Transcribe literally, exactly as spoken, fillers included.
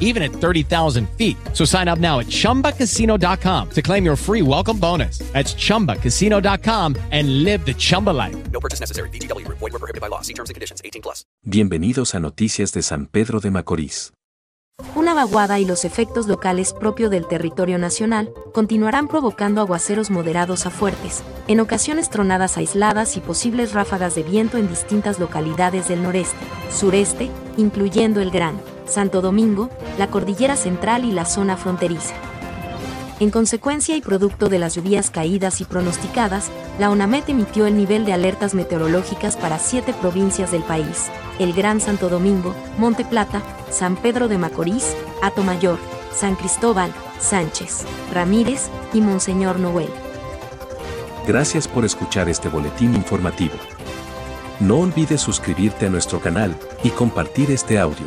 even at thirty thousand feet. So sign up now at Chumba Casino dot com to claim your free welcome bonus. That's Chumba Casino dot com and live the Chumba life. No purchase necessary. V G W. Void where prohibited by law. See terms and conditions. eighteen plus. Bienvenidos a Noticias de San Pedro de Macorís. Una vaguada y los efectos locales propio del territorio nacional continuarán provocando aguaceros moderados a fuertes, en ocasiones tronadas aisladas y posibles ráfagas de viento en distintas localidades del noreste, sureste, incluyendo el Gran Santo Domingo, la cordillera central y la zona fronteriza. En consecuencia y producto de las lluvias caídas y pronosticadas, la ONAMET emitió el nivel de alertas meteorológicas para siete provincias del país: el Gran Santo Domingo, Monte Plata, San Pedro de Macorís, Ato Mayor, San Cristóbal, Sánchez Ramírez y Monseñor Noel. Gracias por escuchar este boletín informativo. No olvides suscribirte a nuestro canal y compartir este audio.